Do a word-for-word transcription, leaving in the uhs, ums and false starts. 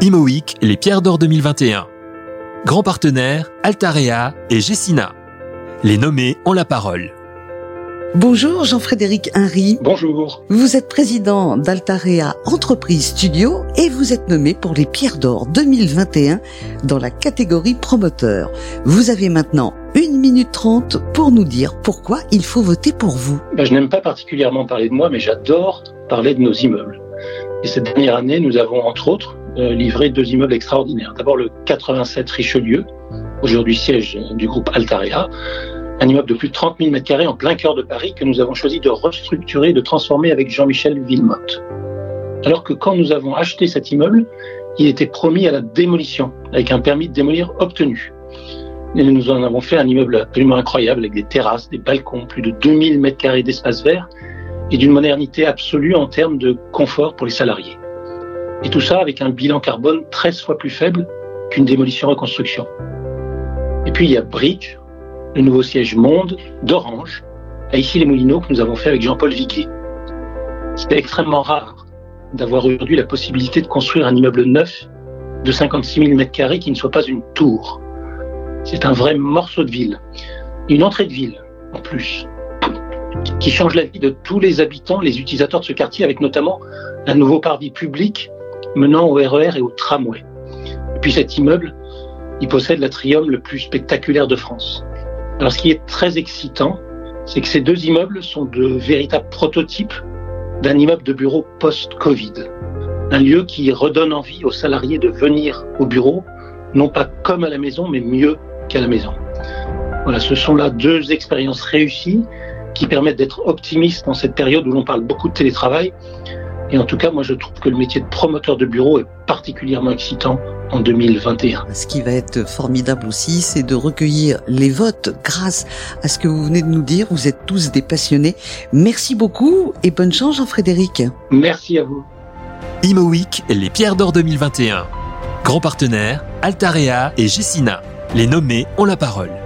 Imo Week, les Pierres d'Or deux mille vingt et un. Grands partenaires, Altarea et Gécina. Les nommés ont la parole. Bonjour Jean-Frédéric Henry. Bonjour. Vous êtes président d'Altarea Entreprise Studio et vous êtes nommé pour les Pierres d'Or deux mille vingt et un dans la catégorie promoteur. Vous avez maintenant une minute trente pour nous dire pourquoi il faut voter pour vous. Ben, je n'aime pas particulièrement parler de moi, mais j'adore parler de nos immeubles. Et cette dernière année, nous avons entre autres euh, livré deux immeubles extraordinaires. D'abord le quatre-vingt-sept Richelieu, aujourd'hui siège du groupe Altarea, un immeuble de plus de trente mille mètres carrés en plein cœur de Paris que nous avons choisi de restructurer et de transformer avec Jean-Michel Wilmotte. Alors que quand nous avons acheté cet immeuble, il était promis à la démolition, avec un permis de démolir obtenu. Et nous en avons fait un immeuble absolument incroyable, avec des terrasses, des balcons, plus de deux mille mètres carrés d'espace vert et d'une modernité absolue en termes de confort pour les salariés. Et tout ça avec un bilan carbone treize fois plus faible qu'une démolition-reconstruction. Et puis il y a Bric, le nouveau siège Monde d'Orange, à ici les Moulineaux que nous avons fait avec Jean-Paul Viguier. C'était extrêmement rare d'avoir aujourd'hui la possibilité de construire un immeuble neuf de cinquante-six mille mètres carrés qui ne soit pas une tour. C'est un vrai morceau de ville, une entrée de ville en plus, qui change la vie de tous les habitants, les utilisateurs de ce quartier, avec notamment un nouveau parvis public menant au R E R et au tramway. Et puis cet immeuble, il possède l'atrium le plus spectaculaire de France. Alors ce qui est très excitant, c'est que ces deux immeubles sont de véritables prototypes d'un immeuble de bureau post-Covid. Un lieu qui redonne envie aux salariés de venir au bureau, non pas comme à la maison, mais mieux qu'à la maison. Voilà, ce sont là deux expériences réussies qui permettent d'être optimistes dans cette période où l'on parle beaucoup de télétravail. Et en tout cas, moi, je trouve que le métier de promoteur de bureau est particulièrement excitant en deux mille vingt et un. Ce qui va être formidable aussi, c'est de recueillir les votes grâce à ce que vous venez de nous dire. Vous êtes tous des passionnés. Merci beaucoup et bonne chance, Jean-Frédéric. Merci à vous. Imo Week et les Pierres d'Or deux mille vingt et un. Grands partenaires, Altarea et Gécina. Les nommés ont la parole.